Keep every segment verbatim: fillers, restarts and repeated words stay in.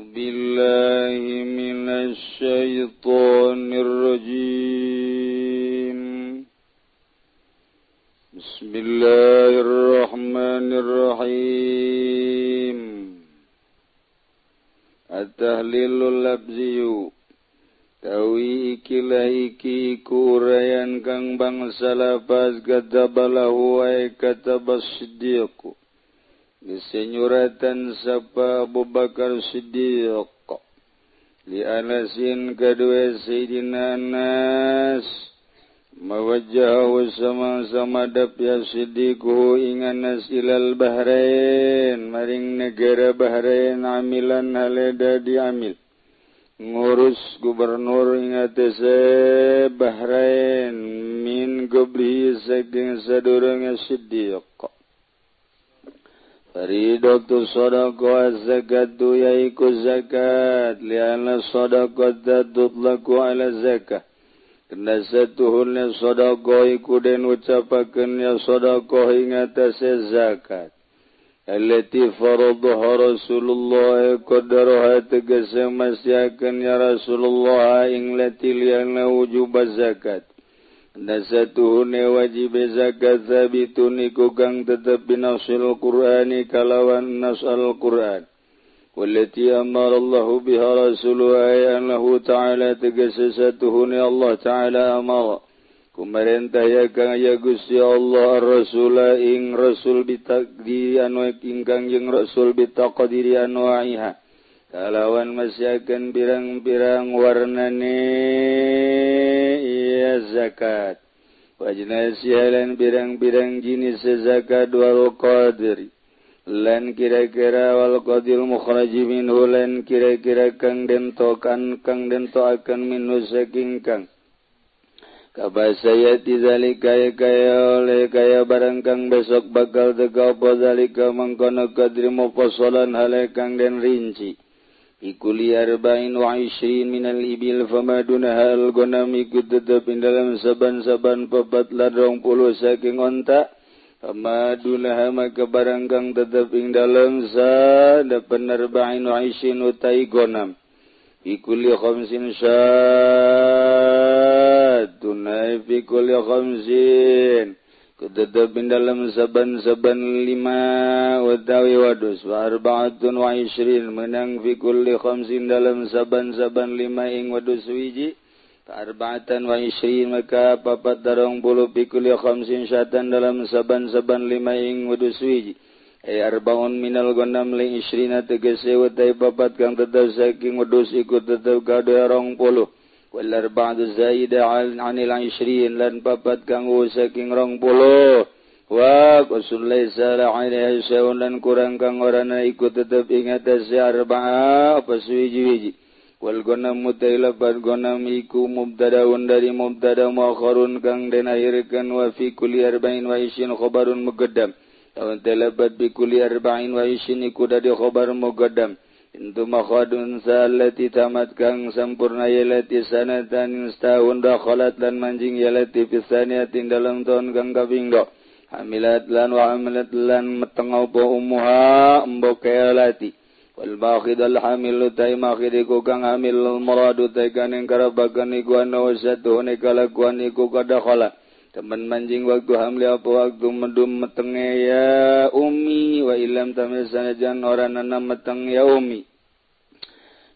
Billahi minasy syaithanir rajim. Bismillahirrahmanirrahim. At-tahlilul labziyu tawi ikilai iki kurayan kang bangsa lapas katabalahu ay katabas siddiqu. Disenyuratan sapa Abu Bakar Siddiq li Anasin kedua Sayyidina Anas mawajjahu sama-sama dap ya Siddiqhu ing Anas ilal Bahrain maring negara Bahrain amilan haleda diamil ngurus gubernur ing atese Bahrain min gobli saking sadurunge Siddiq Faridatu sadaqah az-zakatu yaiku zakat li'ana sadaqata tutlaku ala zakah kena satuhulnya sadaqah iku den ucapakan ya sadaqah ingatasi zakat alati faraduha Rasulullah qadaraha tegasa masyakan ya Rasulullah inglati li'ana wujubah zakat nasatuhune wajib zakat sabitun iku kang tetep binasul Qur'ani kalawan nas al-Qur'an wallati amara Allahu biha rasuluhu annahu ta'ala tegesatuhune Allah ta'ala amara kumarentah ya kang ya Gusti Allah rasula ing rasul bitaqdi anu ingkang jeung rasul bitaqdiri anu aiha kalawan masyakan pirang-pirang warnane zakat wajna sialan birang-birang jenis zakat wal qadir lan kira-kira wal qadir mukhrajim minhu lan kira-kira kang den tokan kang den toakan minhu saking kang kabasayati zalika kaya oleh kaya barang kang besok bakal tegau apa zalika mangkono qadir mufassalan hale kang den rinci ikuli arba'in wa ishrin minal ibil fama dunaha al-gonam ikut tetap dalam saban-saban papat ladrong puluh saking ontak fama dunaha maka barangkang tetap dalam sadapan arba'in wa ishrin utai gonam ikuli khamsin syad tunai fikuli khamsin tetap dalam saban-saban lima watawi wadus wa arba'atun wa ishrin menang fi kulli khamsin dalam saban-saban lima ing wadus wiji arba'atan wa ishrin maka papat darong bulu fi kulli khamsin syatan dalam saban-saban lima ing wadus wiji ay arba'un minal gondam li ishrina tegese watai papat kang tetap saking wadus ikut tetap kadu arong puluh Walar ba'du zaida anil ishrin lan papat kang saking rong puluh wa qasul laisa alaihi syai'un lan kurang kang ora ana iku tetep ing atase arba'a apa suwiji-wiji wal gonam mutaila bad gonam iku mubtada'un dari mubtada' mu'akharun kang den akhirkan wa fi kulli arba'in wa ishin khabarun muqaddam wa talabat bi kulli arba'in wa ishin iku dari khabar muqaddam Intu makhadun salati tamat kang sempurna yelati sanatan setahun dakhalat lan manjing yelati fisaniatin dalam tahun kang kaping do hamilat lan wa hamilat lan metengau po umuha mbokealati wal bakhidul hamilu taimakhidiku kang hamil muradu taikaneng karabakan iku anaw satuhune kalakuan iku kadakhala teman manjing waktu hamli apa waktu mendum meteng ya umi wa ilam tamil sanajan ora nana meteng ya umi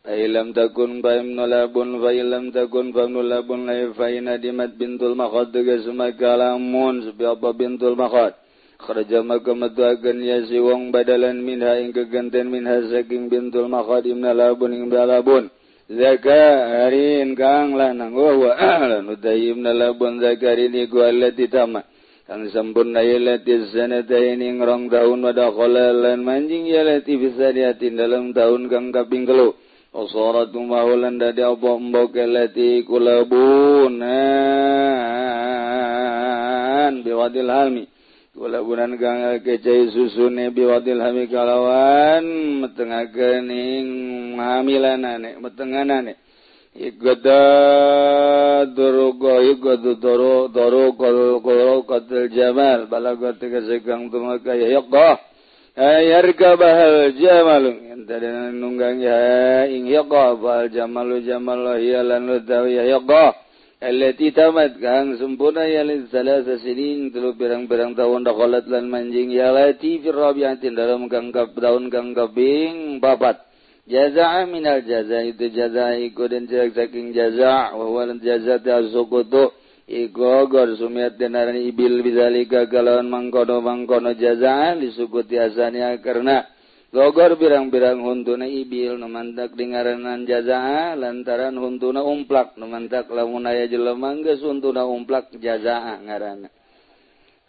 fa ilam takun fa imnulabun fa ilam takun fa imnulabun la fa inadimat bintul makhad gesma kalamun sebab bintul makhad kharaja maka matuakan ya si wong badalan minha ing keganten minha saking bintul makhad imnulabun ing balabun Zakarin kang lanang wa ahlan udayim nalabun zakarin iku allati tama kang sempurna yalati sanatain ing rong taun wadakhala lan manjing yalati fisadiatin dalam taun kang kaping telu usaratum wa lan dadi apa mbok yalati kulabunan biwadil halmi kulabunan kang kecai susune biwadil halmi kalawan metengaken ing hamilanane metenganane igada dorogo igada doro doro kol kol katil jamal balagat kesekang tumaka yaqah ayarkabal jamal tadana nunggang ya ing yaqa wal jamalu jamalu ya lan utawi yaqa allati tamat kang sempurna ya lil salasa sinin telu berang-berang tahun dakalat lan manjing ya lati fir rabi'atin dalam gangkap daun gangkaping papat jaza'a minal jaza itu jaza'i kudan saking jaza' wa wal jaza ta'suqutu iku gor sumiat denarani ibil bizalika kalawan mangkono-mangkono jaza'a disukuti asania karena gogor birang-birang huntuna ibil numantak dingaranan jaza'a lantaran huntuna umplak numantak lamun aya jelema geus huntuna umplak jaza'a ngaranna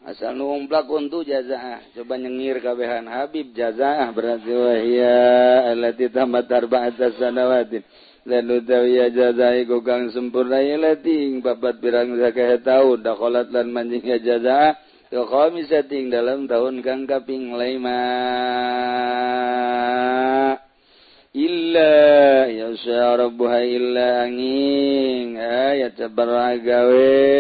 asal nu umplak untu jaza'a coba nyengir kabehan habib jaza'a berarti wahia allati tamat arba'ata sanawatin lalu tawiya jazai gogang sempurna ilating papat birang zakah tahun dakolat lan manjing jazaa ke khamisating dalam tahun kang kaping lima illa yasya rabbuha illa angin ayat beragawe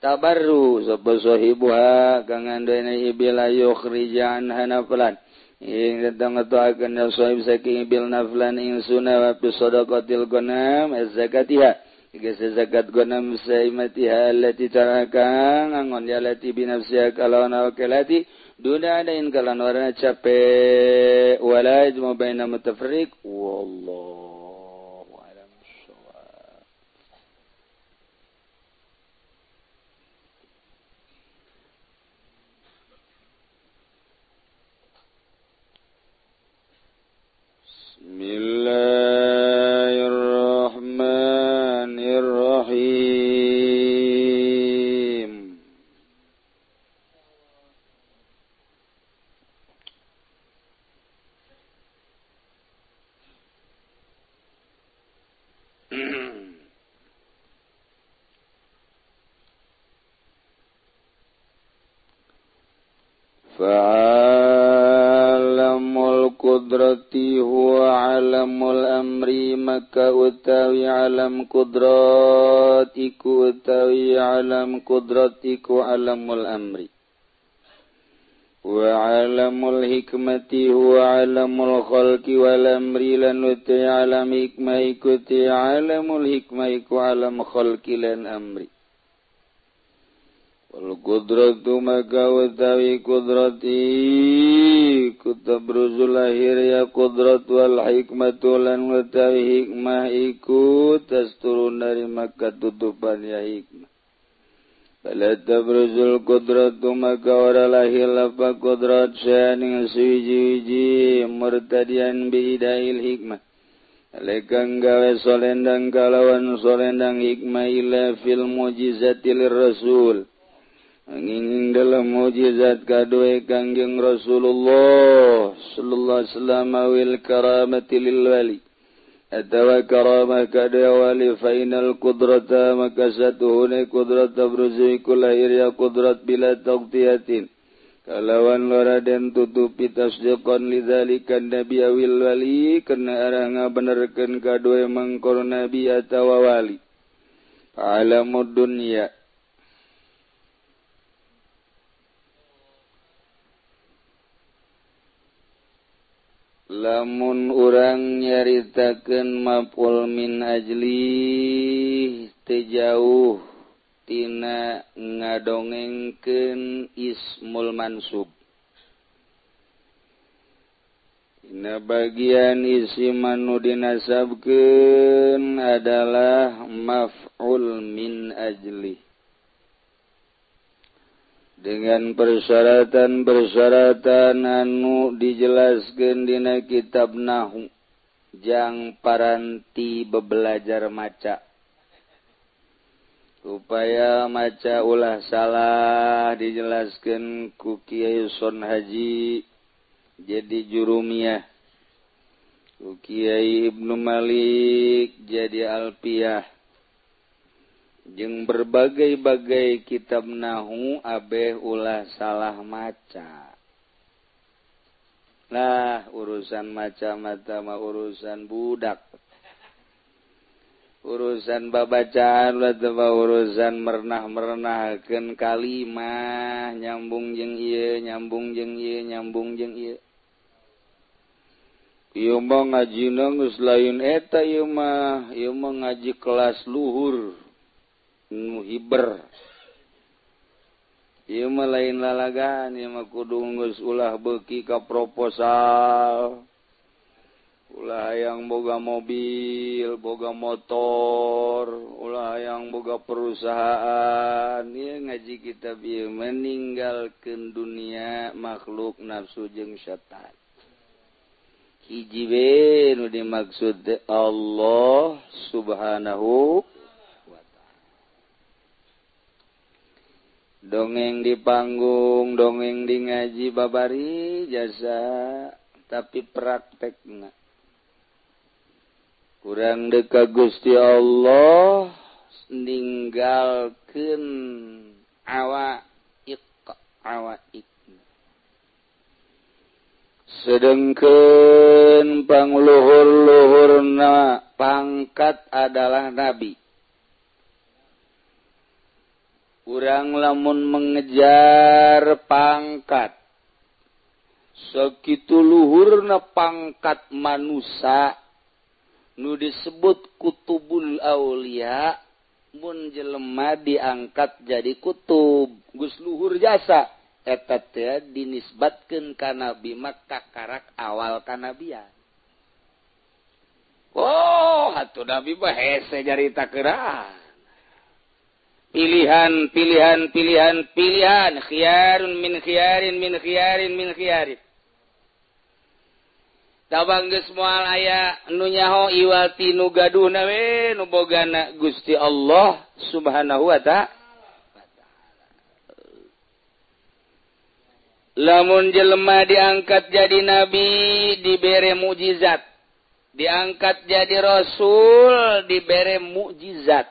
tabarru sapa sahibuha kang andene ibil ayukhrijan hanafalan ing datang atuakeun ya sahib saking bil naflan ing sunna wa bi shadaqatil ghanam az-zakatiha geus zakat ghanam saimatiha allati tarakan angon ya lati bi nafsiha kalawan awkalati duna dain kalawan warna capek wala ijma baina mutafarriq wallahu a'lam bissawab. Bismillahirrahmanirrahim. Fa'alamul qudrati huwa alamul amri maka utawi alam kudrat iku utawi alam kudrat iku alamul amri wa alamul hikmati huwa alamul khalqi wal amri lan uti alam hikmah iku ti alamul hikmah iku alam khalqi lan amri wal qudratu maka utawi qudrati kutabruzu lahir ya qudrat wal hikmatu lan utawi hikmah iku tasturun dari maka tutupan ya hikmah bala tabruzul qudratu maka ora lahir lapa qudrat sya'ning suwiji-wiji murtadian bidail hikmah lekang gawe solendang kalawan solendang hikmah ila fil mujizatil rasul angin dalam mujizat kadue kangjeng Rasulullah sallallahu alaihi wasallam wil karamati lil wali atawa karamah kadue wali fainal qudrata maka satuhune qudrat tabruzi kulahir ya qudrat bila taqtiyatin kalawan lora den tutupi tasdiqan lidzalika nabi awil wali kana arah ngabenerkeun kadue mangkor nabi atawa wali alamud dunya lamun urang nyaritakeun maful min ajli tejauh tina ngadongengkeun ismul mansub dina bagian isim anu dinasabkeun adalah maf'ul min ajli dengan persyaratan-persyaratan anu dijelaskan dina kitab Nahwu jang paranti bebelajar maca upaya maca ulah salah dijelaskan ku Kiai Son Haji jadi Jurumiyah, ku Kiai Ibnu Malik jadi Alpiyah jeung berbagai-bagai kitab Nahwu abeh ulah salah maca. Nah, urusan maca mata mah urusan budak. Urusan babacaan lah tebah urusan merenah-merenahkeun kalimah, nyambung jeung ieu, nyambung jeung ieu, nyambung jeung ieu. Ieu mah ngajina geus lain eta ieu mah, ieu mah ngaji kelas luhur nu hiber. Ieu mah lain lalagan, ieu mah kudu geus ulah beuki ka proposal. Ulah yang boga mobil, boga motor, ulah yang boga perusahaan. Ieu ngaji kitab ieu meninggalkeun dunia makhluk nafsu jeung setan. Hiji we nu dimaksud Allah Subhanahu wa taala. Dongeng di panggung, dongeng di ngaji babari jasa, tapi praktekna kurang deka Gusti Allah ninggalkeun awaiq awaiq. Sedengkeun pangluhur-luhurna pangkat adalah nabi. Urang lamun mengejar pangkat, sakitu luhurna pangkat manusia nu disebut kutubul aulia, mun jelema diangkat jadi kutub geus luhur jasa. Eta teh dinisbatkeun ka nabi Makkah karak awal kanabian. Oh, hatu nabi mah hese carita keurang. Pilihan, pilihan, pilihan, pilihan. Khiyarun min khiyarin min khiyarin min khiyarin. Tabang geus moal aya nu nyaho iwati nu gaduhna we nu bogana Gusti Allah Subhanahu wa taala. Lamun jelema diangkat jadi nabi dibere mukjizat, diangkat jadi rasul dibere mukjizat.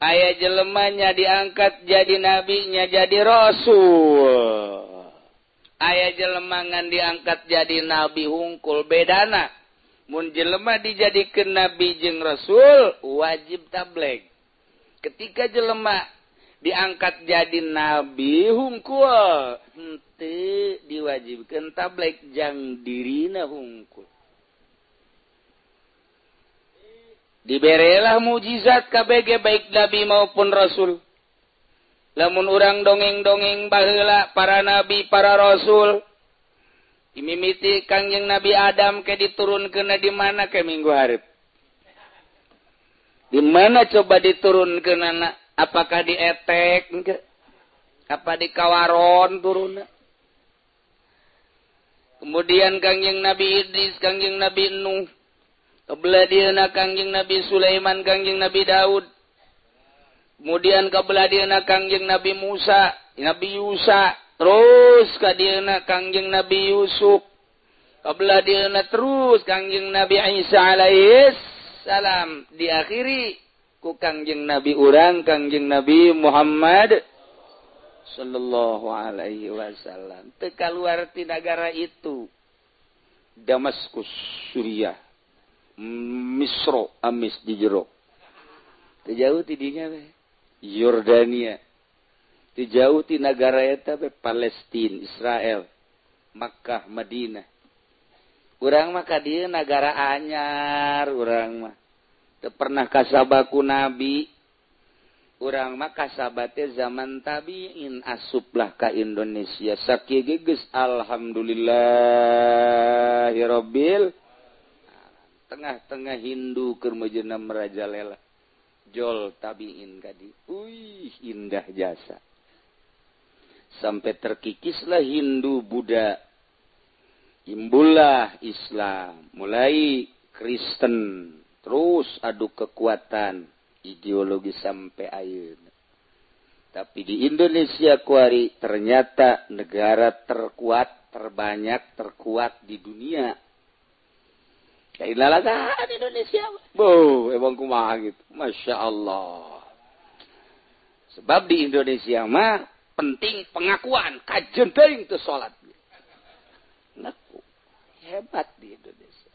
Aya jelemanya diangkat jadi nabinya jadi rasul. Aya jelemangan diangkat jadi nabi hungkul bedana. Mun jelema dijadikeun nabi jeung rasul wajib tabligh. Ketika jelema diangkat jadi nabi hungkul henteu diwajibkeun tabligh jang dirina hungkul. Diberelah mukjizat kabeh baik nabi maupun rasul. Lamun urang dongeng-dongeng baheula para nabi para rasul, imimiti Kangjeng Nabi Adam ke diturunkeunna di mana ke minggu hareup? Di mana coba diturunkeunna? Apakah di etek? Apa di kawaron turunnya? Kemudian Kangjeng Nabi Idris, Kangjeng Nabi Nuh, kabelah dieuna Kangjeng Nabi Sulaiman, Kangjeng Nabi Daud. Kemudian kabelah dieuna Kangjeng Nabi Musa, Nabi Yusa. Terus kadieuna Kangjeng Nabi Yusuf. Kabelah dieuna terus Kangjeng Nabi Isa alaihis salam. Diakhiri ku Kangjeng Nabi urang, Kangjeng Nabi Muhammad sallallahu alaihi wasallam. Teu kaluar ti nagara itu, Damaskus, Suriah, Misro, amis di jero. Teu jauh ti dinya we, Yordania. Teu jauh ti nagara eta we, Palestina, Israel, Makkah, Madinah. Urang mah ka dieu nagara anyar urang mah. Teu pernah kasabaku nabi. Urang mah kasabate zaman tabiin asuplah ka Indonesia. Sakieu ge geus alhamdulillahirabbil alamin. Tengah-tengah Hindu keur meujeuna merajalela. Jol tabiin kadi. Uih, indah jasa. Sampai terkikislah Hindu Buddha. Timbullah Islam, mulai Kristen. Terus adu kekuatan ideologi sampai ayeuna. Tapi di Indonesia kuari ternyata negara terkuat, terbanyak, terkuat di dunia. Kayak lalagaan Indonesia. Boh, emang kumaha gitu. Masya Allah. Sebab di Indonesia mah penting pengakuan. Kajen teuing teu salat. Laku. Hebat di Indonesia.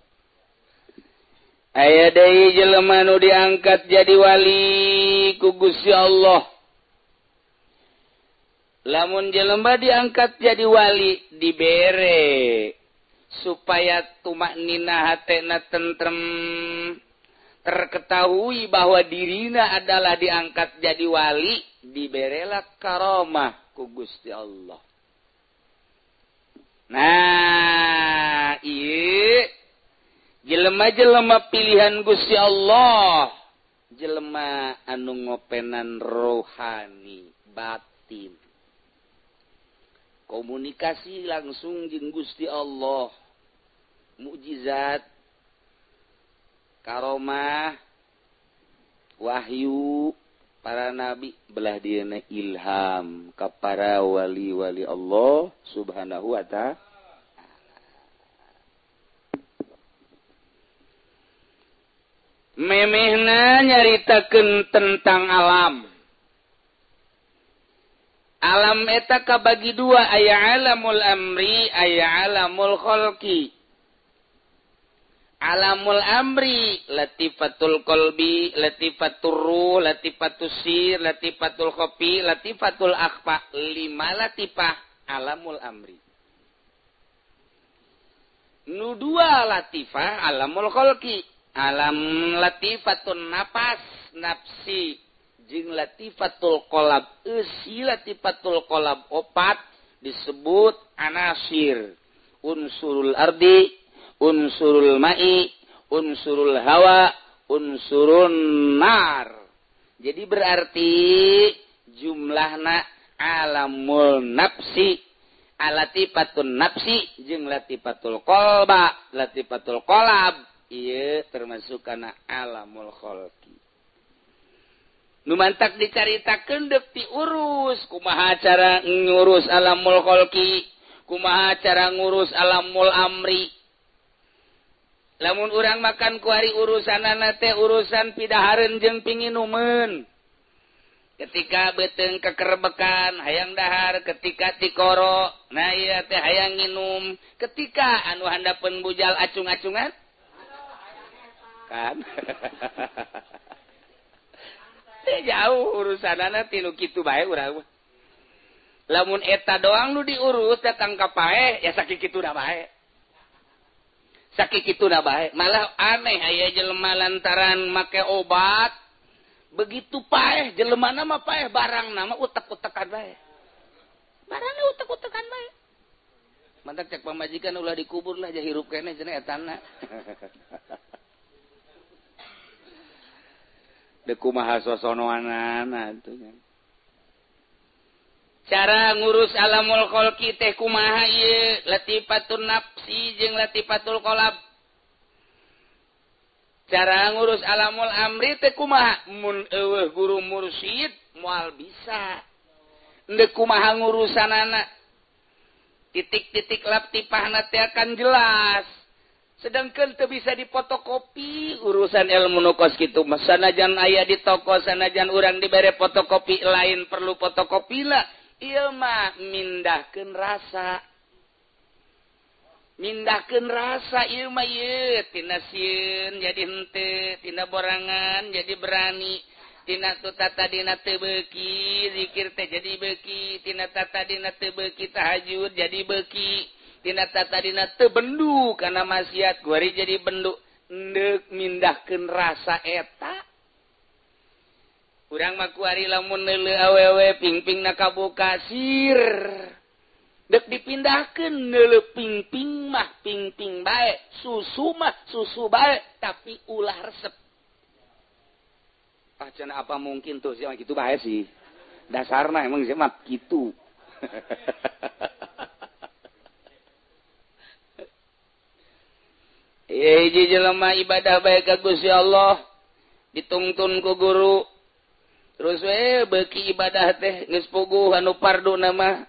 Aya deui jelema nu diangkat jadi wali ku Gusti Allah. Lamun jelema diangkat jadi wali dibere supaya tumaknina hatena tentrem, terketahui bahwa dirina adalah diangkat jadi wali, diberela karamah ku Gusti Allah. Nah, ieu jelema-jelema pilihan Gusti Allah, jelema anu ngopenan rohani, batin. Komunikasi langsung jeung Gusti Allah. Mukjizat, karomah, wahyu para nabi, belah dieuna ilham ka para wali-wali Allah Subhanahu wa ta'ala. Memehna nyaritakeun tentang alam. Alam eta kabagi dua, aya alamul amri, aya alamul khalqi. Alamul amri latifatul qalbi, latifatul ruh, latifatus sir, latifatul khafi, latifatul akhfa. Lima latifah alamul amri. Nu dua latifah alamul khalqi. Alam latifatun nafas nafsi jeung latifatul qalb, eusi latifatul qalb opat disebut anasir, unsurul ardi, unsurul ma'i, unsurul hawa, unsurun nar. Jadi berarti jumlahna alamul nafsi, alatifatun nafsi jeung latifatul qalba, latifatul qalb. Iya, termasuk kana alamul kholqi. Numantak dicaritakeun deuk diurus, kumaha cara ngurus alamul kholqi, kumaha cara ngurus alamul amri. Lamun urang makan kuari urusanana teh urusan pidahareun jeung pinginumeun. Ketika beuteung kekerbekan hayang dahar, ketika tikoro nah ieu teh hayang nginum, ketika anu handapeun bujal acung-acungan kan. Teh jauh urusanana tilu kitu bae urang. Lamun eta doang nu diurus datang ka paeh ya sakikituna bae. Sakikituna bae. Malah aneh aya jelema lantaran make obat begitu paeh jelemana mah paeh barangna mah utek-utekan bae. Barangna utek-utekan bae. Mantak cek pamajikan ulah dikubur lah ja hirup keneh cenah etana. Deku mahaswasonoanan atuh nya. Cara ngurus alamul kholqi teh kumaha ieu? Latifatun nafsi jeung latifatul qalb. Cara ngurus alamul amri teh kumaha? Mun eueuh guru mursyid moal bisa. Endeu kumaha ngurusanana? Titik-titik laptifahna teh akan jelas. Sedangkan teu bisa dipotokopi urusan ilmu nukos kitu mah, sanajan aya di toko, sanajan urang dibere fotokopi lain perlu fotokopina, ieu mah mindahkeun rasa. Mindahkeun rasa ieu mah ieu tina sieun jadi henteu, tina borangan jadi berani, tina tu tata dina teu beuki, zikir teh jadi beuki, tina tata dina teu beuki, tahajud jadi beuki. Dina tata dina teu bendu kana maksiat kuari jadi bendu, endek mindahkeun rasa eta. Urang mah kuari lamun leuleuh awewe pingpingna kabuka sir. Dek dipindahkeun leuleuh pingping mah pingping bae, susu mah susu bae tapi ulah resep. Ah cenah apa mungkin tuh sih kitu bae sih. Dasarna emang sih mah kitu. Hiji jelema ibadah bae ka Gusti Allah dituntun ku guru. Terus we beuki ibadah teh geus puguh anu farduna mah.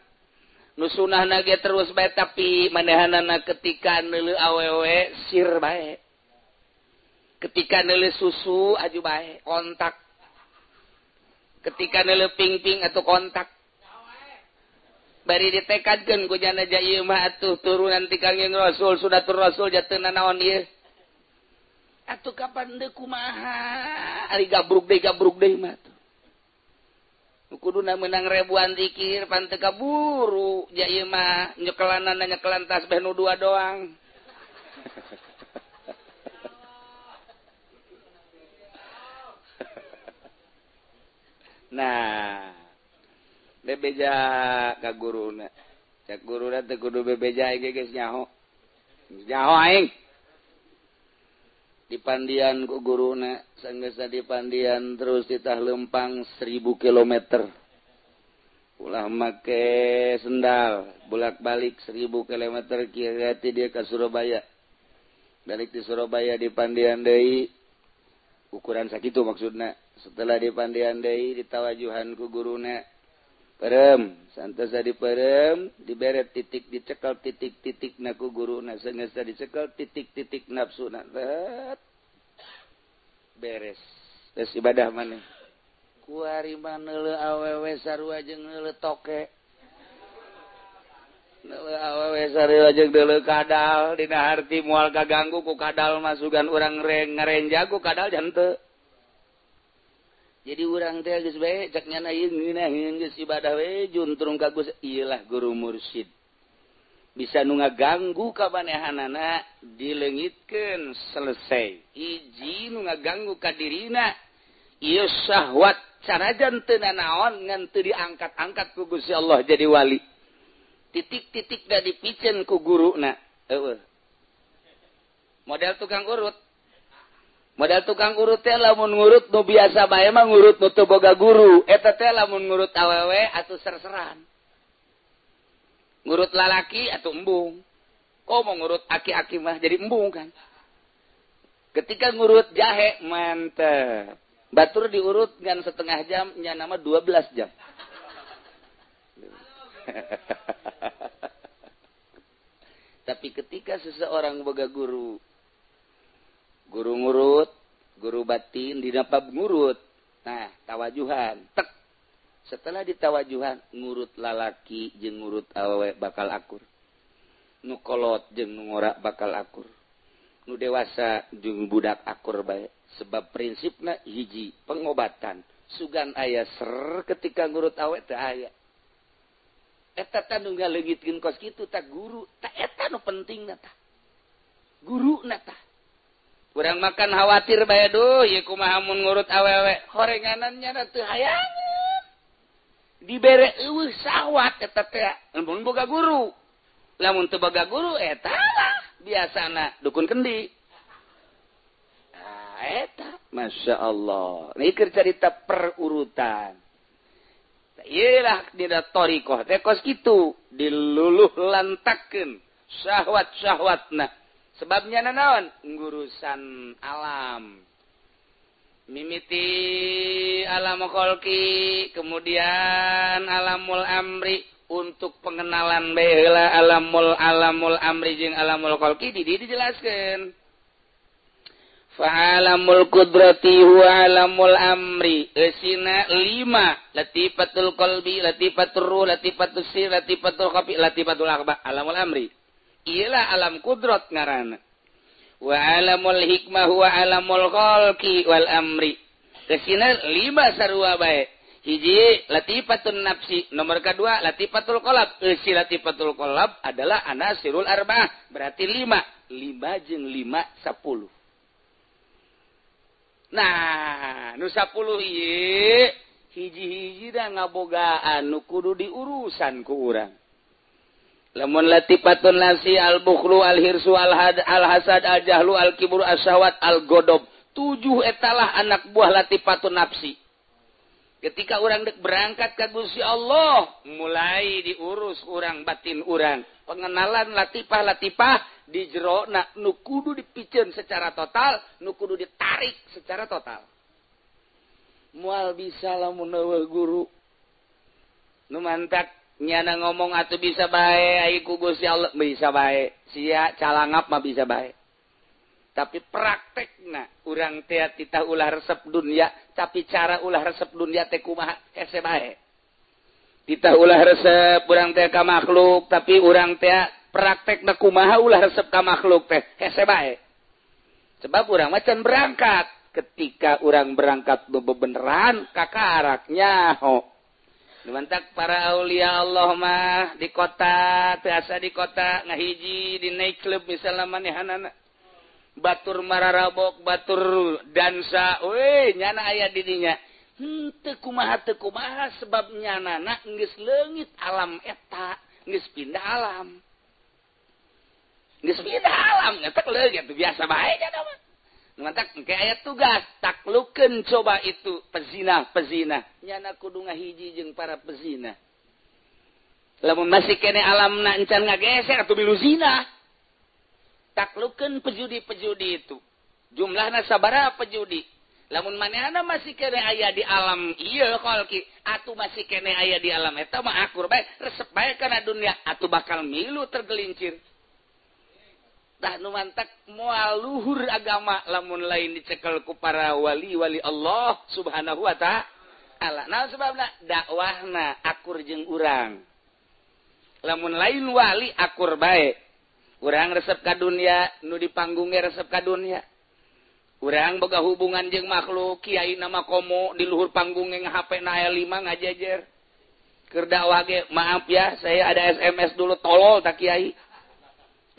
Nu sunahna ge terus bae tapi manehanana ketika neuleuh awewe sir bae. Ketika neuleuh susu aju bae kontak. Ketika neuleuh pingping atuh kontak. Bari ditekadkeun ku janaja ieu mah atuh turunan ti Kangjeng Rasul, sunatur Rasul jateuna naon ieu. Atuh kapan deui kumaha ari gabruk deui gabruk deui mah atuh. Nu kuduna meunang ribuan zikir pan teu kaburu, ja ieu mah nyekelanana nyekelan tasbih nu dua doang. Nah, bebeja ka guruna. Cak guruna teh kudu bebeja ge geus nyaho. Nyaho aing. Dipandian ku guruna, sanggeus dipandian terus ditah lempang seribu kilometer. Ulah make sendal, bolak-balik seribu kilometer kira dia ke Surabaya. Balik di Surabaya dipandian deui. Ukuran sakitu maksudna. Setelah dipandian deui ditawajuhan ku guruna. Perem, santosa diperem, diberet titik, dicekal titik-titik naku guruna, sengesa dicekal titik-titik nafsu nafat, beres. Terus ibadah mana? Kuari manele awewe sarua jeung neule toke, neule awewe sarua jeung neule kadal, dina harti moal kaganggu ku kadal masukan urang ngarenja ku kadal jante. Jadi urang teh geus bae cek nyana ieu ngeunaheun geus ibadah we juntrung ka Gusti ieulah guru mursyid. Bisa nu ngaganggu ka manehanana dileungitkeun selesai. Iji nu ngaganggu ka dirina ieu syahwat carajan teu nanaon ngan teu diangkat-angkat ku Gusti Allah jadi wali. Titik-titik da dipiceun ku guruna. Heueuh. Model tukang urut. Modal tukang urut teh lamun ngurut nu biasa bae mah ngurut nu teu boga guru. Eta teh lamun ngurut awewe atuh serseran. Ngurut lalaki atuh embung. Oh mau ngurut aki-aki mah jadi embung kan. Ketika ngurut jahe mantep. Batur diurut ngan setengah jam nya nama dua belas jam. Tapi ketika seseorang boga guru guru ngurut, guru batin, dinapab ngurut. Nah, tawajuhan. Tek. Setelah ditawajuhan, ngurut lalaki jeung ngurut awewe bakal akur. Nu kolot jeung nu ngora bakal akur. Nu dewasa jeung budak akur bae. Sebab prinsipna hiji, pengobatan. Sugan aya ser ketika ngurut awewe teh aya. Eta tah nu ngaleungitkeun kos kitu tah guru, tah eta nu pentingna tah. Guruna tah. Kurang makan khawatir bae duh ieu kumaha mun ngurut awewe horenganan nya teu hayang dibere eueuh sawat eta teh mun boga guru lamun teu boga guru eta biasana dukun kendi ah eta masyaallah ieu keur carita perurutan ieu lah dina thariqah teh kos kitu diluluh lantakkeun syahwat-syahwatna. Sebabnya nanaon ngurusan alam. Mimiti alam kholqi, kemudian alamul amri untuk pengenalan bae heula alamul alamul amri jeung alamul kholqi di dieu dijelaskeun. Fa alamul qudrati wa alamul amri, esina lima, latifatul qalbi, latifatur ruh, latifatus sir, latifatul khafi, latifatul akhbar, alamul amri. Ialah alam kudrat ngaranna. Wa alamul hikmah wa alamul khalqi wal amri. Kesina lima sarua bae. Hiji latifatun nafsi, nomor kedua latifatul qalb. Isi latifatul qalb adalah anasirul arba'ah, berarti lima. Lima jeung lima sepuluh. Nah, nu sepuluh ieu hiji-hiji da ngabogaan nu kudu diurusan ku urang. Lamun latifatun nafsi al-bukhlu al-hirsu al-hasad al-jahlu al-kibru as-syahwat al-godob. Tujuh etalah anak buah latifatun nafsi. Ketika orang dek berangkat ke Gusti Allah, mulai diurus orang batin orang. Pengenalan latifah-latifah di jerona nu kudu dipicen secara total, nu kudu ditarik secara total. Mual bisa lamun eueuh guru. Nu mantak nyana ngomong atuh bisa bae ai ku Gusti Allah bisa bae sia calangap mah bisa bae tapi praktekna urang teh titah ulah resep dunia tapi cara ulah resep dunia teh kumaha hese bae titah ulah resep urang teh ka makhluk tapi urang teh praktekna kumaha ulah resep ka makhluk teh hese bae sebab urang macan berangkat ketika urang berangkat bebeneran kakarak nyaho. Lumantak para aulia Allah mah di kota, tiasa di kota, ngahiji di night club misalnya manehanana. Batur mararabok, batur dansa, weh nyana ayah dirinya. Hmm, tekumaha tekumaha sebab nyana nak ngis leungit alam eta, ngis pindah alam. Ngis pindah alam, ngetek leungit, biasa baik jana mah. Mantak kayak tugas taklukeun coba itu pezina-pezina nyana kudu ngahiji jeung para pezina. Lamun masih kene alamna encan ngageser atuh bilu zina. Taklukeun pejudi-pejudi itu. Jumlahna sabaraha pejudi? Lamun manehna masih kene aya di alam ieu kolki, atuh masih kene aya di alam eta mah akur bae, resep bae kana dunia, atuh bakal milu tergelincir. Tah nu mantak moal luhur agama lamun lain dicekel ku para wali-wali Allah Subhanahu wa ta'ala. Nah sebabna dakwahna akur jeung urang. Lamun lain wali akur bae. Urang resep ka dunia, nu dipanggung ge resep ka dunia. Urang boga hubungan jeung makhluk, kiai nama komo di luhur panggung ge H P-na aya lima ngajejer. Keur dakwah ge, maaf ya, saya ada S M S dulu tolol tak kiai.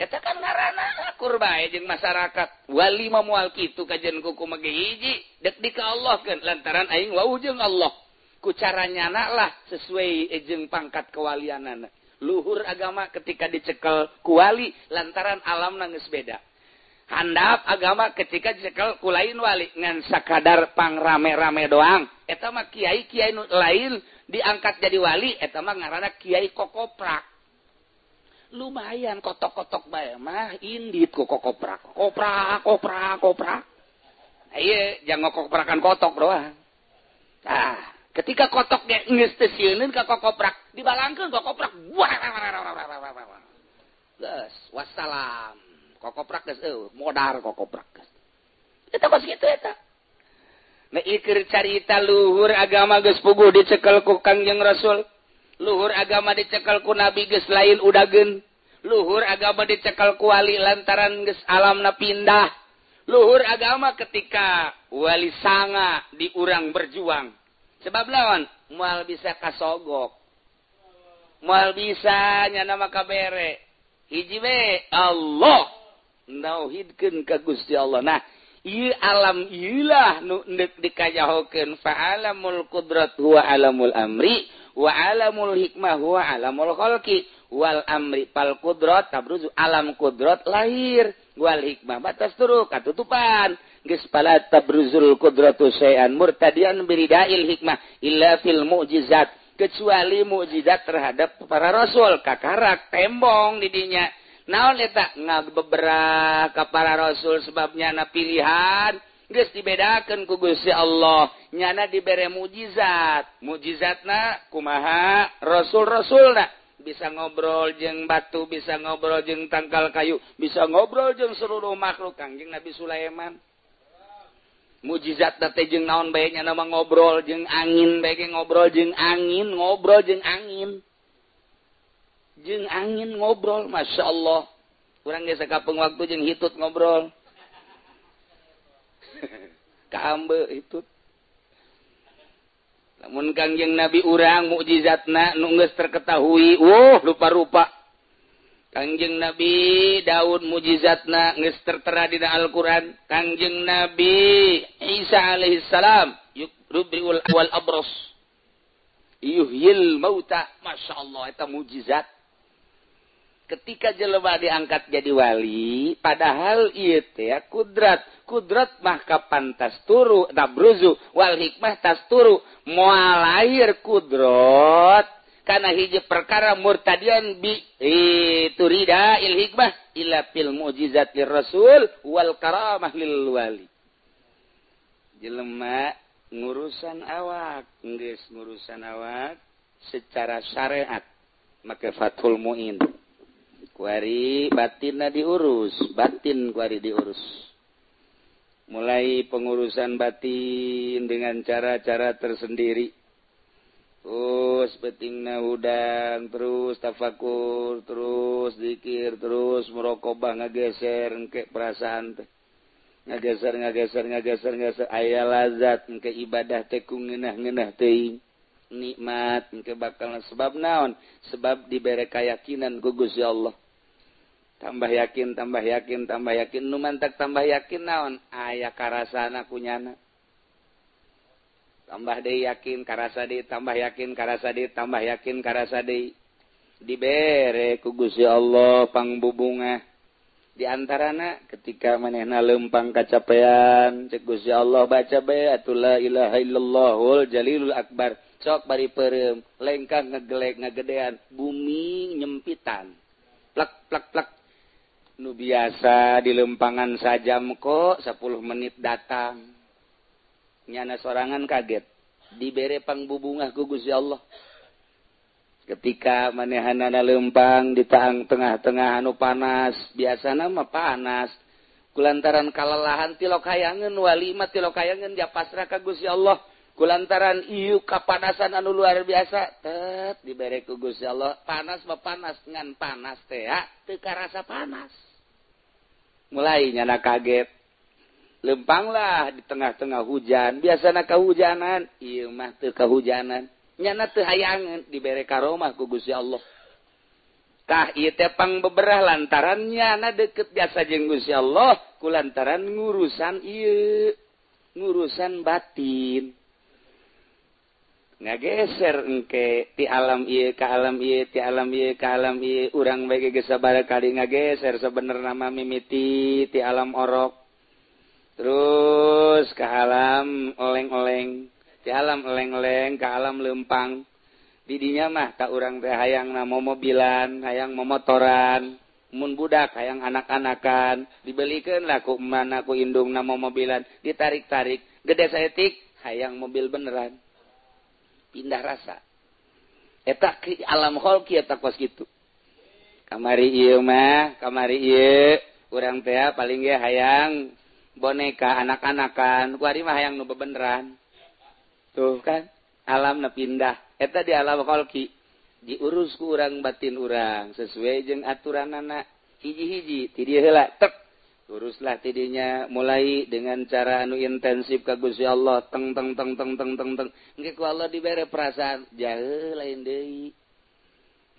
Eta kan ngaranana akur bae jeung masyarakat. Wali mah moal kitu kajian kukumaha ge hiji dek-dek ka Allah kan lantaran aing wau jeung Allah. Ku caranya na lah sesuai jeung pangkat kewalianana. Luhur agama ketika dicekel ku wali lantaran alamna geus beda. Handap agama ketika dicekel ku lain wali ngan sakadar pangrame-rame doang. Eta mah kiai-kiai lain diangkat jadi wali eta mah ngaranana kiai kokoprak. Lumayan kotok-kotok bae mah indit ku kokoprak. Koprak, koprak, koprak. Aye, jangan kokoprakan kotok doang. Nah, ketika kotok ge geus teu sieuneun ka kokoprak, dibalangkeun kokoprak. Geus, wassalam. Kokoprak geus eueuh, modar kokoprak geus. Eta mah kitu eta. Nek ikeur carita luhur agama geus puguh dicekel ku Kangjeng Rasul. Luhur agama dicekel ku nabi geus lain udageun. Luhur agama dicekel ku wali lantaran geus alamna pindah. Luhur agama ketika wali sanga diurang berjuang. Sebab lawan moal bisa kasogok. Moal bisa nyana maka bere. Hiji we Allah nauhidkeun ka Gusti Allah. Nah, ieu alam ieu lah nu deuk dikajahokeun fa'alamul qudrat huwa alamul amri. Wa alamul hikmah huwa alamul khalqi wal amri pal qudrat tabruzu alam qudrat lahir wal hikmah batas turu katutupan geus pala tabruzul qudratu syai'an murtadian biridail hikmah illa fil mu'jizat kecuali mukjizat terhadap para rasul kakarak tembong di dinya naon eta ngabeberah ka para rasul sebabnya na pilihan geus dibedakeun ku Gusti Allah nyana dibere mukjizat. Mukjizatna kumaha? Rasul-rasulna bisa ngobrol jeung batu, bisa ngobrol jeung tangkal kayu, bisa ngobrol jeung seluruh makhluk. Kangjeng Nabi Sulaiman mukjizatna teh jeung naon bae nyana mah ngobrol jeung angin bae ngobrol jeung angin, ngobrol jeung angin. Jeung angin ngobrol, masyaallah. Urang geus sakapeung waktu jeung hitut ngobrol. Kaambe itu. Lamun Kangjeng Nabi urang mukjizatna nu geus terketahui, wah rupa-rupa. Kangjeng Nabi Daud mukjizatna geus tertera dina Al-Qur'an. Kangjeng Nabi Isa alaihi salam yubriul wal abros. Yuhyil mauta, masyaallah eta mukjizat. Ketika jelema diangkat jadi wali, padahal ieu teh kudrat. Kudrat mah kapantas turu tabruzu wal hikmah tas turu moal lahir kudrat kana hiji perkara murtadian bi turida il hikmah ila fil mukjizat lir rasul wal karamah lil wali. Jelema ngurusan awak geus ngurusan awak secara syariat make Fathul Muin. Kuari batinna diurus, batin kuari diurus. Mulai pengurusan batin dengan cara-cara tersendiri. Terus betingna hudang, terus tafakur, terus zikir, terus merokobah, ngageser, ngke perasaan. Ngageser, ngageser, ngageser, ngageser, ayah lazat, ngke ibadah teku ngenah-ngenah teing. nikmat engke bakal sebab naon? Sebab dibere keyakinan ku Gusti Allah. Tambah yakin, tambah yakin, tambah yakin, nu mantak tambah yakin naon? Aya karasana kunyana. Tambah deui yakin, karasa deui, tambah yakin, karasa deui, tambah yakin, karasa deui. Dibere ku Gusti Allah pangbubungah. Di antarana ketika manehna lempang kacapean cek Gusti Allah baca bae atul la ilaha illallahul jalilul akbar sok bari peureum lengkang ngegelek ngagedean bumi nyempitan plak plak plak nu biasa di lempangan sajam kok sepuluh menit datang nyana sorangan kaget dibere pangbubungah ku Gusti Allah. Ketika manehanana lempang di tengah-tengah anu panas, biasana mah panas. Kulantaran kalalahan tilok hayangeun walima tilok hayangeun japasrah ka Gusti Allah. Kulantaran ieu kapanasan anu luar biasa, tet dibere ku Gusti Allah. Panas mah panas ngan panas teh teu karasa panas. Mulai nyana kaget. Lempanglah di tengah-tengah hujan, biasana kahujanan, ieu mah teu kahujanan. Nyana teu hayangeun dibere karomah ku Gusti Allah. Tah ieu teh pangbeberah lantaran nyana deukeut jasa jeung Gusti Allah kulantaran ngurusan ieu, ngurusan batin. Ngageser engke ti alam ieu ka alam ieu, ti alam ieu ka alam ieu, urang bae geus sabaraha kali ngageser sabenerna mah mimiti ti alam orok. Terus ka alam oleng-oleng. Di alam leng-leng, ke alam lempang. Didinya mah, tak urang teh hayang mau mobilan, hayang mau motoran. Mun budak, hayang anak-anakan. Dibelikan lah ku mana ku indung nama mobilan. Ditarik-tarik. Gede saetik, hayang mobil beneran. Pindah rasa. Eta alam holki, eta kos gitu. Kamari ieu mah, kamari ieu. Urang teh paling ge hayang boneka anak-anakan. Kuari mah hayang nu bebeneran. Tuh kan, alamna pindah. Eta di alam kolki. Diurus ku urang batin urang. Sesuai jeung aturan anak. Hiji-hiji. Ti dia heula. Tek. Uruslah tidinya. Mulai dengan cara anu intensif ka Gusti Allah. Teng, teng, teng, teng, teng, teng, teng. Engke ku Allah dibere perasaan. Jauh lain deui.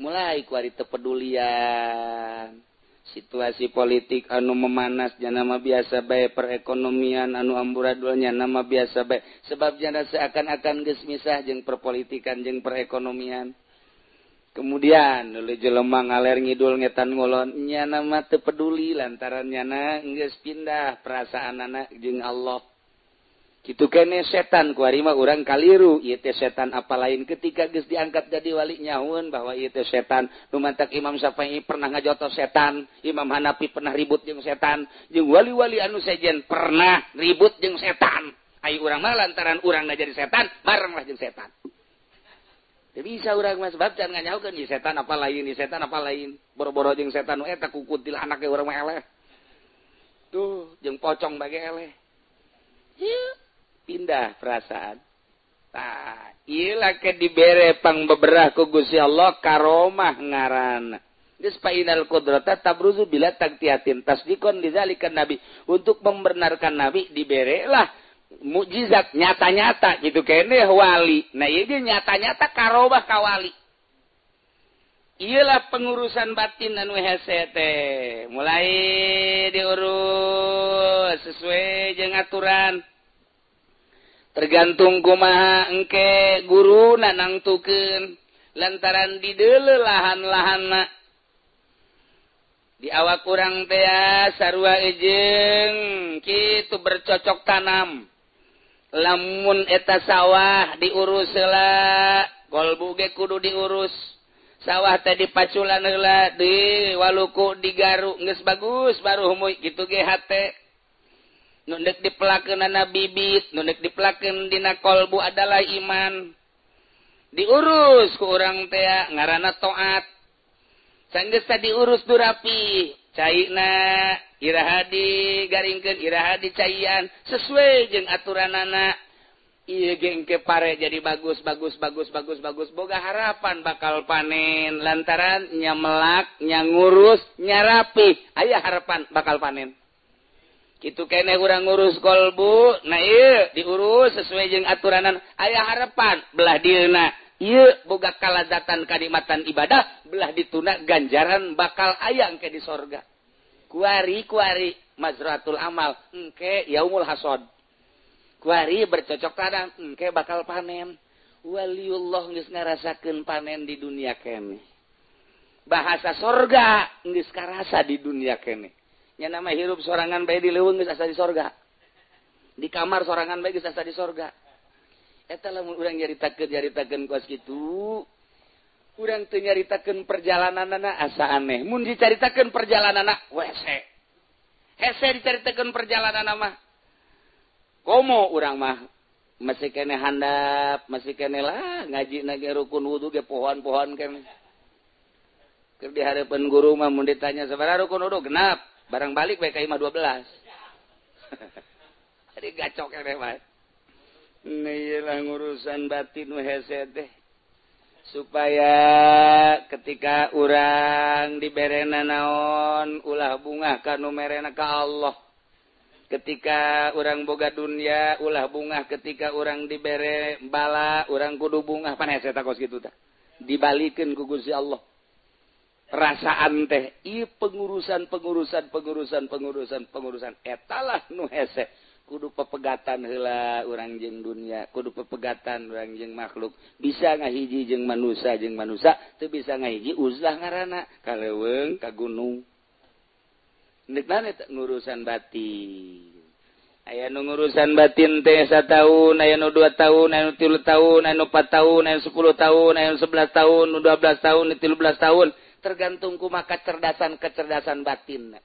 Mulai ku ari teu pedulian. Situasi politik anu memanas jana mah biasa bae, perekonomian anu amburadul jana mah biasa bae, sebab jana seakan-akan geus misah jeung perpolitikan jeung perekonomian. Kemudian leuleung jelema ngaler ngidul ngetan ngulon jana mah teu peduli lantaran jana geus pindah perasaanana jeung Allah. Kitu keneh setan ku ari mah urang kaliru, ieu teh setan apa lain ketika geus diangkat jadi wali nyahueun bahwa ieu teh setan. Lumantak Imam Syafi'i pernah ngajotos setan, Imam Hanafi pernah ribut jeung setan, jeung wali-wali anu sejen pernah ribut jeung setan. Ai urang mah lantaran urangna jadi setan, barenglah jeung setan. Teu bisa urang mah sebab can nganyahukeun ieu setan apa lain, ieu setan apa lain. Boro-boro jeung setan nu eta kukuntil anak ge urang mah eleh. Tuh, jeung pocong bage eleh. Hiu. Pindah perasaan. Nah, iyalah ke dibere pang beberah ku Gusti Allah karomah ngaran. Geus painal qudrata tabruzu bila taqtiatin tasdiqon lidzalikan nabi. Untuk membenarkan nabi diberelah mukjizat nyata-nyata gitu keneh wali. Nah, ieu ge nyata-nyata karomah ka wali. Iyalah pengurusan batin anu hese teh. Mulai diurus sesuai jeung aturan. Tergantung kumaha engke guru nanangtukeun lantaran di deuleu lahan-lahanna. Di awak urang teh sarua ejeung kitu bercocok tanam. Lamun eta sawah diurus heula, kolbu ge kudu diurus. Sawah teh dipaculan heula, di waluku digaru geus bagus baru humuy kitu ge hate. Nundek dipelakeunana bibit, nundek dipelakeun dina kolbu adalah iman. Diurus ku urang teh ngaranna taat. Sanggeus diurus du rapi, caina iraha digaringkeun, iraha dicaian sesuai jeung aturanana. Ieu ge engke pare jadi bagus, bagus, bagus, bagus, bagus. Boga harapan bakal panen lantaran nya melak, nya ngurus, nya rapi. Aya harapan bakal panen. Kitu keneh urang ngurus kolbu, nah ieu diurus sesuai jeung aturanan, aya harapan belah dieuna Ieu boga kalazatan kanikmatan ibadah belah dituna ganjaran bakal aya engke di sorga. Kuari-kuari mazratul amal engke yaumul hasad. Kuari bercocok tanam engke bakal panen. Waliullah geus ngarasakeun panen di dunia keneh. Bahasa sorga geus karasa di dunia keneh. Nya nama hirup sorangan bae di leuweung geus asa di sorga. Di kamar sorangan bae geus asa di sorga. Eta lamun urang nyaritakeun-nyaritakeun kuas kitu, urang teu nyaritakeun perjalananana asa aneh. Mun dicaritakeun perjalananana we hese. Hese dicaritakeun perjalananana mah. Komo urang mah masih kene handap, masih kene lah ngajina ge rukun wudu ge pohoan-pohoan kene. Keur di hareupeun guru mah mun ditanya sabaraha rukun wudu genap, barang balik bae ka imah dua belas. Jadi gacok kene mah. Nailah ngurusan batin hese teh supaya ketika urang diberena naon ulah bungah ka nu merena ka Allah. Ketika urang boga dunia ulah bungah, ketika urang dibere bala urang kudu bungah. Pan hese tah kos kitu tah. Dibalikeun ku Gusti Allah. Rasaan teh ieu pengurusan pengurusan pengurusan pengurusan pengurusan eta lah nu hese. Kudu pepegatan heula urang jeung dunia, kudu pepegatan urang jeung makhluk. Bisa ngahiji jeung manusia jeung manusia, teu bisa ngahiji uzlah ngaranna ka leuweung ka gunung. Endekna eta ngurusan batin. Aya nu ngurusan batin teh sataun, aya nu dua taun, aya nu tilu taun, aya nu empat taun, aya nu sepuluh taun, aya nu sebelas taun, nu dua belas taun, nu tilu belas taun, tergantung kumaha kecerdasan-kecerdasan batinna.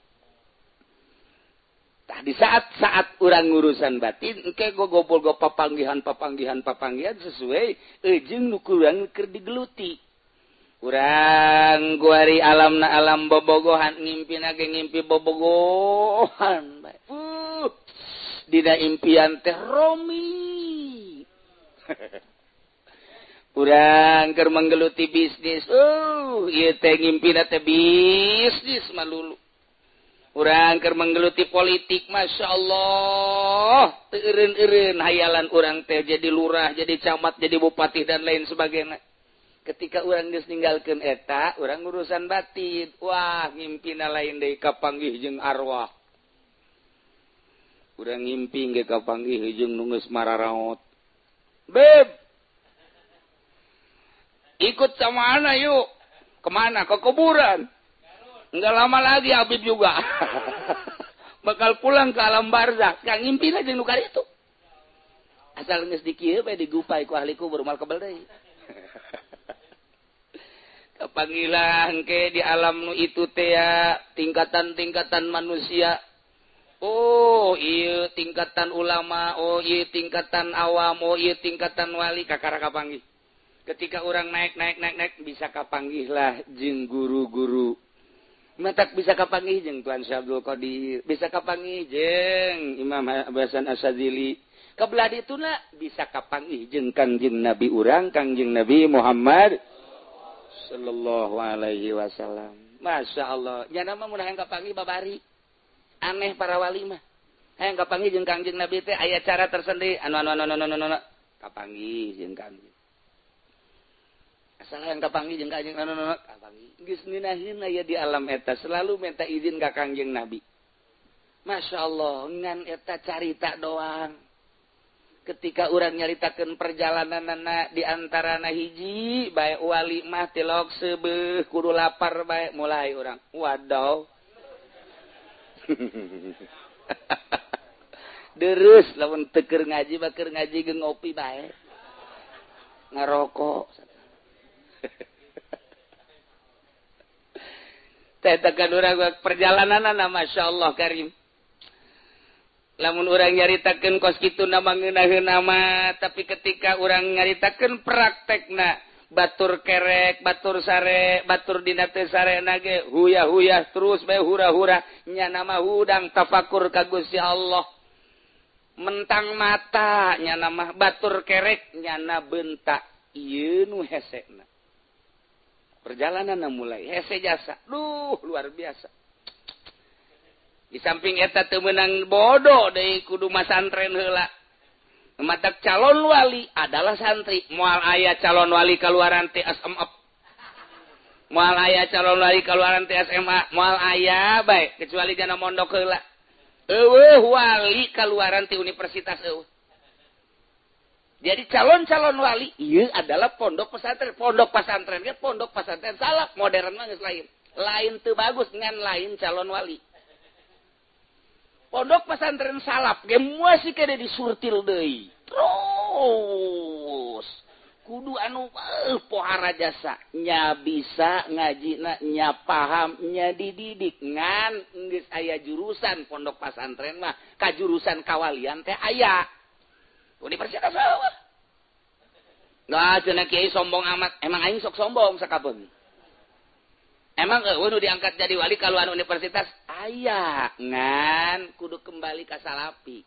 Tah di saat-saat urang ngurusan batin engke gogobol go papanggihan-papanggihan papanggihan sesuai eujeung nu kurang keur digeluti. Urang guari alamna alam bobogohan, ngimpina ge ngimpi bobogohan bae. Uh, dina impian teh romi. Urang keur manggeluti bisnis. Uh, ieu teh ngimpina teh bisnis malulu. Urang keur menggeluti politik, masya Allah, teureun-eureun hayalan urang teh jadi lurah, jadi camat, jadi bupati dan lain sebagainya. Ketika urang geus ninggalkeun eta, urang urusan batin, wah ngimpina lain deui kapanggih jeung arwah. Urang ngimpi ge kapanggih jeung nu geus mararaot. Beb, ikut sama ana yuk, kemana? Ke kuburan. Enggak lama lagi Habib juga bakal pulang ke alam barzakh. Yang ngimpi aja nu kali itu. Asal geus dikieu bae digupai ku ahli kubur mal kebel deui. Kapanggilan ke di alam nu itu teh tingkatan-tingkatan manusia. Oh, ieu tingkatan ulama, oh ieu tingkatan awam, oh ieu tingkatan wali kakara kapanggih. Ketika urang naik-naik naik-naik bisa kapanggih lah jeung guru-guru. Matak bisa kapanggih jeung Tuan Syekh Abdul Qadir, bisa kapanggih jeung Imam Hasan Asy-Syadzili. Kabelah dituna bisa kapanggih jeung Kangjeng Nabi urang, Kangjeng Nabi Muhammad sallallahu alaihi wasallam. Masyaallah, nya nama mun hayang kapanggih babari. Aneh para wali mah. Hayang kapanggih jeung Kangjeng Nabi teh aya cara tersendiri. Anu anu anu anu anu kapanggih jeung Kangjeng. Asal hayang kapanggih jeung Kangjeng anu anu kapanggih. Geus ninaheun aya di alam eta selalu minta izin ka Kangjeng Nabi. Masyaallah, ngan eta carita doang. Ketika urang nyaritakeun perjalananana di antarana hiji bae wali mah tilok seubeuh kudu lapar bae mulai urang. Wadaw. Deres lamun teu keur ngaji mah keur ngaji ge ngopi bae. Ngarokok. Eta urang perjalananana masyaallah karim. Lamun urang nyaritakeun kos kitu na mangeunahna mah, tapi ketika urang nyaritakeun praktekna batur kerek, batur sare, batur dina teu sarena ge huyah-huyah terus bae hura-hura, nya nama hudang tafakur ka Gusti Allah. Mentang mata nya nama batur kerek nya na bentak ieu nu hesena. Perjalanan mulai hese jasa. Duh, luar biasa. Di samping eta teu meunang bodoh deui kudu masantren heula. Matak calon wali adalah santri. Moal ayah calon wali keluaran T S M A. Moal ayah calon wali keluaran T S M A. Moal ayah baik. Kecuali jana mondok heula. Eueuh wali keluaran ti universitas eueuh. Jadi calon-calon wali ieu adalah pondok pesantren. Pondok pesantren ge pondok pesantren salak modern mah geus lain. Lain teu bagus ngan lain calon wali. Pondok pesantren salap ge masih kada disurtil deui. Terus kudu anu eh, pohara jasa nya bisa ngajina nya paham nya dididik ngan geus aya jurusan pondok pesantren mah ka jurusan kawalian teh aya. Universitas eueuh. Nah, cenah kiai sombong amat. Emang aing sok sombong sakapeung. Emang eueuh nu diangkat jadi wali kaluan universitas aya ngan kudu kembali ka salapi.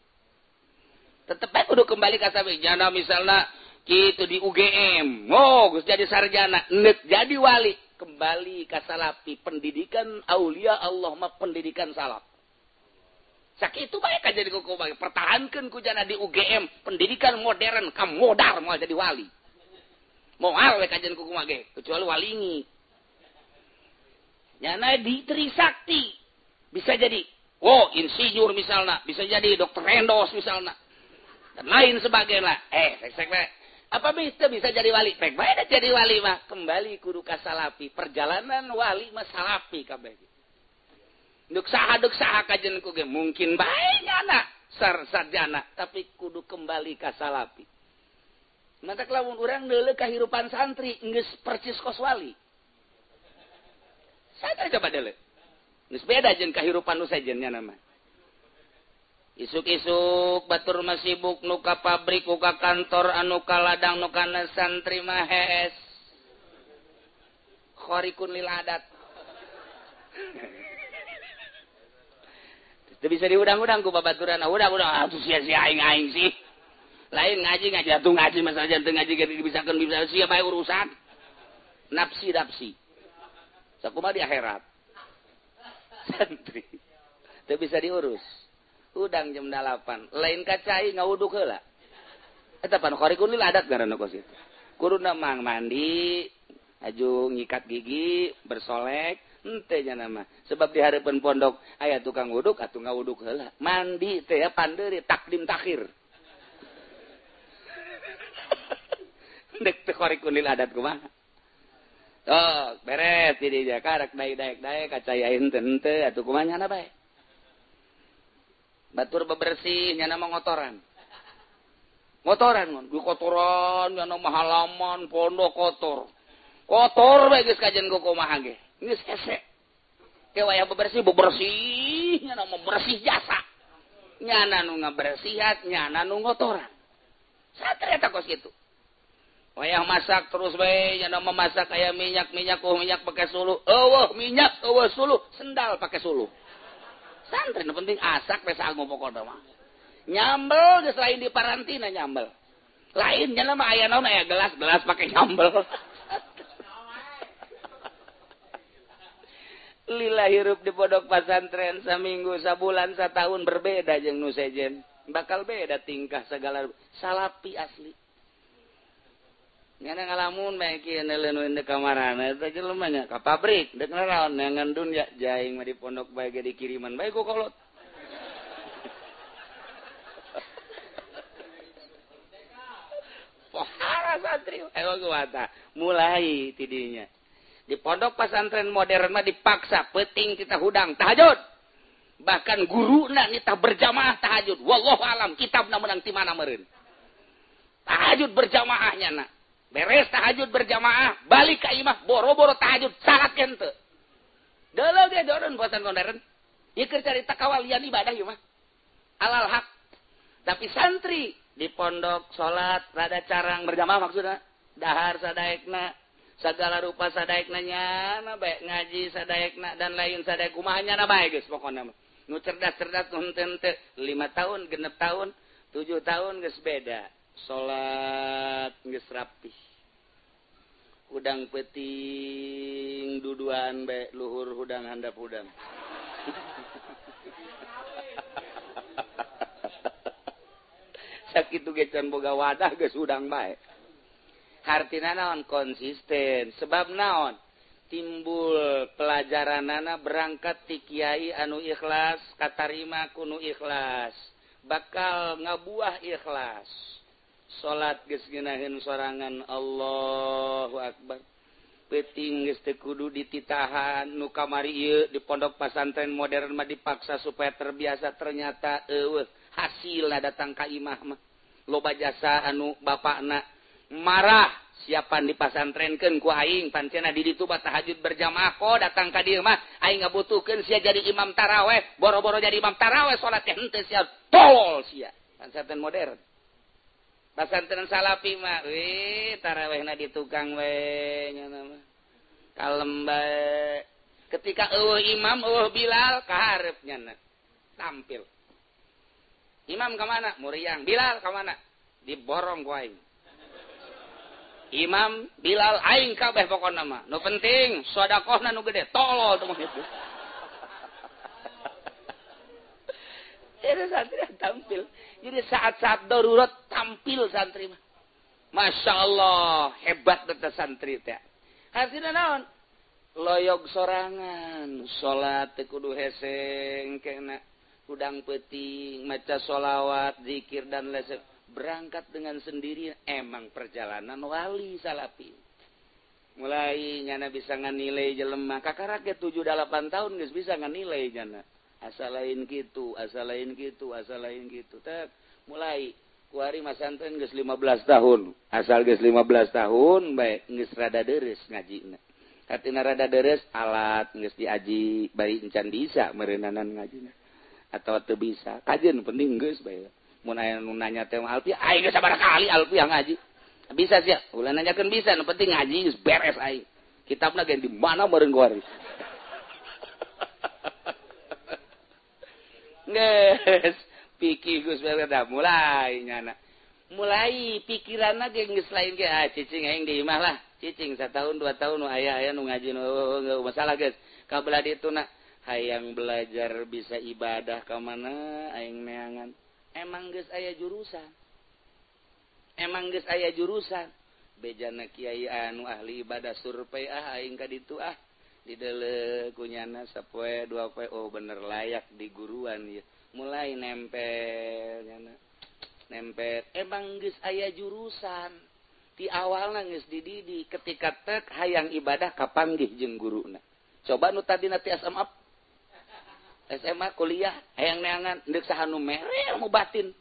Tetep aja kudu kembali ka salapi. Jana misalna kitu di U G M, oh geus jadi sarjana, neut jadi wali, kembali ka salapi. Pendidikan aulia Allah mah pendidikan salaf. Sakitu bae ka jadi kukuh pertahankeun ku jana di U G M, pendidikan modern ka modar moal jadi wali. Moal we ka jadi kukuh mage, kecuali walingi. Nyana di Trisakti bisa jadi oh insinyur misalnya, bisa jadi dokter Rendos misalnya dan lain sebagainya. Eh sek-sek apa bisa bisa jadi wali? Pek bae jadi wali mah kembali kudu ka salafi. Perjalanan wali mah salafi kabeh. Nuk saha duk saha kajen ku ge mungkin bae nyana sarjana tapi kudu kembali ka salafi. Mantak lamun urang deuleuh kahirupan santri geus percis kos wali. Santri coba dulu. Nus beda jeung kahirupan nu sejennya nama. Isuk-isuk batur masibuk nu ka pabrik, nu ka kantor, anu ka ladang, nu ka santri mah hees. Khorikun lil adat. Teu bisa diudang-udang ku babaturan. Udang-udang atuh sia-sia aing aing sih. Lain ngaji ngaji atuh ngaji masalah jantung ngaji geus dibisakeun bisa sia bae urusan. Napsi-napsi. Sakumaha di akhirat. Santri. Teu bisa diurus. Udang jam delapan. Lain kacai ngawuduk heula. Eta pan khorikun lil adat ngaranna kos kitu. Kuruna mang mandi, aju ngikat gigi, bersolek, henteu nya nama. Sebab di hareupeun pondok aya tukang wuduk atuh ngawuduk heula. Mandi teh ya pandeuri takdim takhir. Dek teh khorikun lil adat kumaha? Oh, beres di dia karek daek-daek-daek kacaya henteu henteu atuh kumaha nyana bae. Batur bebersih nyana mah ngotoran. Ngotoran mun gu kotoran nyana mah halaman pondok kotor. Kotor bae geus kajen kumaha ge. Geus hese. Teu aya bebersih bebersih nyana mah bersih jasa. Nyana nu ngabersihat, nyana nu ngotoran. Satria eta kos kitu. Wayah masak terus bae nya memasak aya minyak-minyak oh minyak pakai suluh. Eueuh minyak eueuh suluh, sendal pakai suluh. Santri nu penting asak bae saanggo pokona mah. Nyambel geus lain di parantina nyambel. Lain nya mah aya naon aya gelas-gelas pakai nyambel. Lila hirup di pondok pesantren saminggu, sabulan, sataun berbeda jeung nu sejen. Bakal beda tingkah segala salapi asli. Nyana ngalamun bae kieu neuleuneun di kamarana teh jelema ka pabrik deuk naraon ngan dunya jaing mah di pondok bae ge dikiriman bae ku kolot. Pohara santri aya kuwata mulai ti dinya. Di pondok pesantren modern mah dipaksa peuting kita hudang tahajud. Bahkan guruna nitah berjamaah tahajud. Wallahu alam kitabna meunang ti mana meureun. Tahajud berjamaahnya na. Beres tahajud berjamaah, balik ka imah, boro-boro tahajud, salat kan teu. Deuleuh ge doron bosan modern. Ieu keur carita kawalian ibadah ieu mah. Alal haq. Tapi santri di pondok salat rada carang berjamaah maksudna dahar sadaekna, sagala rupa sadaekna nyana bae, ngaji sadaekna dan lain sadaek kumaha nyana bae geus pokona mah. Nu cerdas-cerdas nu henteu henteu lima tahun, enam tahun, tujuh tahun geus beda. Salat geus rapih. Udang peuting duduan bae luhur hudang handap hudang. cek itu gecan boga wadah geus udang bae. Hartina naon konsisten, sebab naon timbul pelajaranana berangkat ti kiai anu ikhlas, katarima kunu ikhlas, bakal ngabuah ikhlas. Salat geus ngeunaheun sorangan Allahu Akbar. Peuting geus teu kudu dititahan nu kamari ieu di pondok pesantren modern mah dipaksa supaya terbiasa ternyata eueuh hasilna datang ka imah mah loba jasa anu bapakna marah siapan dipasantrenkeun ku aing pancena di ditu bat tahajud berjamaah ko datang ka dieu mah aing ngabutuhkeun sia jadi imam tarawih boro-boro jadi imam tarawih salat teh henteu sia tolol sia pesantren modern. Pesantren salafi mah, wih tarawehna di tukang weh, kalem bae. Ketika eueuh imam, eueuh Bilal ka hareup nya tampil. Imam ka mana? Muriang. Bilal ka mana? Diborong ku aing. Imam, Bilal, aing kabeh pokona mah. Nu penting sedekahna nu gede, tolol tong kitu. Jadi santri tampil. Jadi saat-saat darurat tampil santri mah. Masya Allah hebat beta santri teh. Hasilna naon? Loyog sorangan, salat teh kudu heseng kena udang peuting, maca sholawat, zikir dan lain-lain. Berangkat dengan sendiri emang perjalanan wali salafi. Mulai nyana bisa nganilai jelema kakara ge tujuh delapan tahun geus bisa nganilai nyana. Asal lain gitu, asal lain gitu, asal lain gitu. Tak mulai kuari mas santren geus lima belas tahun. Asal geus lima belas tahun bae geus rada deres ngajina. Katina rada deres alat geus diaji bari encan bisa meureunananan ngajina. Atawa teu bisa. Kajeun penting geus bae. Mun aya nu nanya teh Alfi, aing geus sabaraha kali Alfi yang ngaji. Bisa sia. Ulah nanyakeun bisa, nu penting ngaji geus beres aing. Kitabna ge di mana meureun kuari. Nges, pikir Gus berada mulai nyana, mulai pikirannya yang nges lain ke, ah cicing yang di imah lah, cicing setahun dua tahun, ayah ayah nunggajin, oh nggak masalah guys, kabelah itu nak, hayang belajar bisa ibadah kemana, ayang neangan, emang guys ayah jurusan, emang guys ayah jurusan, bejana kiai anu ahli ibadah survei ah, ayang kaditu ah. Didele kunyana sapoe dua poe oh bener layak di guruan ya. Mulai nempel nyana. Nempel emang geus aya jurusan. Ti awalna geus dididik ketika tek hayang ibadah kapanggih jeung guruna. Coba nu tadina ti S M A. S M A kuliah hayang neangan deuk saha nu mere mu batin.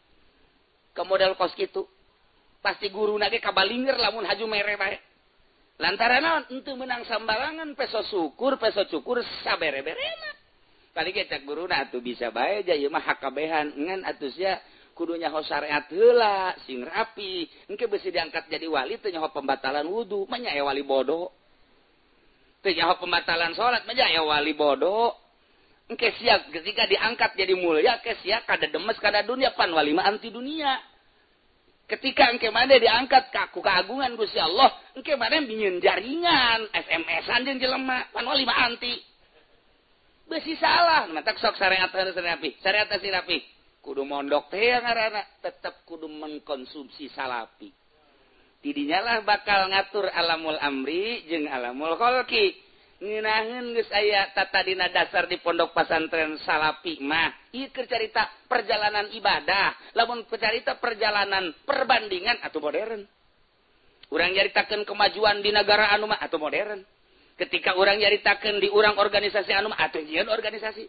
Ka modal kos kitu. Pasti guruna ge kabalinger lamun haju mere bae. Lantaran naon henteu menang sambarangan peso syukur peso cukur sabere-berena. Paling eta guruna atuh bisa bae ja ieu mah hakabehan ngan atuh sia kudu nyaho syariat heula sing rapi. Engke beusi diangkat jadi wali teu nyaho pembatalan wudu, mah nya aya wali bodoh. Teu nyaho pembatalan salat, mah nya aya wali bodoh. Engke sia ketika diangkat jadi mulia, ke sia kada demes kada dunia pan wali mah anti dunia. Ketika engke mane diangkat ka ku keagungan Gusti Allah, engke mane binyieun jaringan, S M S-an jeung jelema, pan wali mah anti. Beusi salah, mah tak sok syariat harus rapi. Syariat harus rapi. Kudu mondok teh ngaranna, tetep kudu mengkonsumsi salapi. Tidinya lah bakal ngatur alamul amri jeung alamul kholqi. Ngeunaheun geus aya tata dina dasar di pondok pesantren salapi mah. Ieu keur carita perjalanan ibadah, lamun carita perjalanan perbandingan atuh modern. Urang nyaritakeun kemajuan di negara anu mah atuh modern. Ketika urang nyaritakeun di urang organisasi anu mah atuh nyieun organisasi.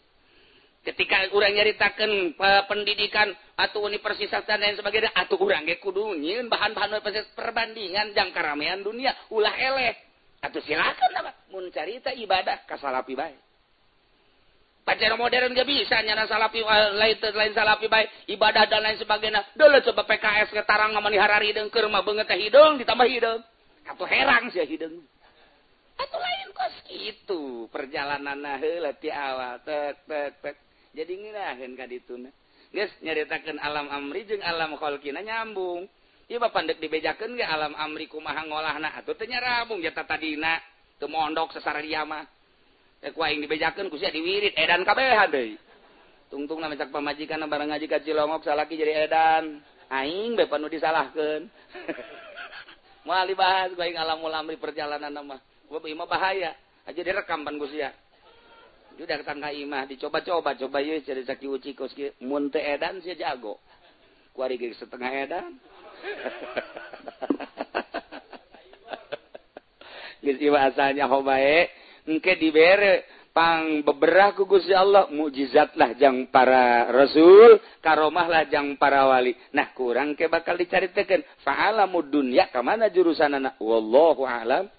Ketika urang nyaritakeun pendidikan atuh universitas dan lain sebagainya atuh urang ge kudu nyieun bahan-bahan perbandingan jang karamean dunia ulah eleh. Atuh silakan lah mun carita ibadah ka salapi bae. Pacara modern gak bisa nyana salapi lain lain salapi baik ibadah dan lain sebagainya. Dulu coba P K S ke tarang ngomani harari dengker mah beungeut teh hidung ditambah hidung. Atuh herang sia hidung. Atuh lain kos kitu perjalananna heula ti awal tek tek tek. Jadi ngeunaheun ka dituna. Geus nyaritakeun alam amri jeung alam kholqina nyambung. Ieu bapak deuk dibejakeun ge alam amri kumaha ngolahna atuh teu nyarambung nya tatadina teu mondok sasaredia mah. Teh ku aing dibejakeun ku sia diwirid edan kabehan deui. Tungtung na mencak pamajikanna bareng ngaji ka Cilongok salaki jadi edan. aing bae panu disalahkeun. Moal dibahas ku aing alam-ulam di perjalanan mah. Gua ieu mah bahaya. Aja direkam pan Gusia. Udah ketangka imah dicoba-coba, coba yeuh cari saki uci kos kieu mun teu edan sia jago. Ku ari geus setengah edan. Geus iwasanya hobae engke dibere. Pang beberah ku Gusti Allah, mukjizatlah jang para rasul, karomahlah jang para wali. Nah kurang ke bakal dicaritakeun fa'alamud dunya ka mana jurusanana wallahu a'lam.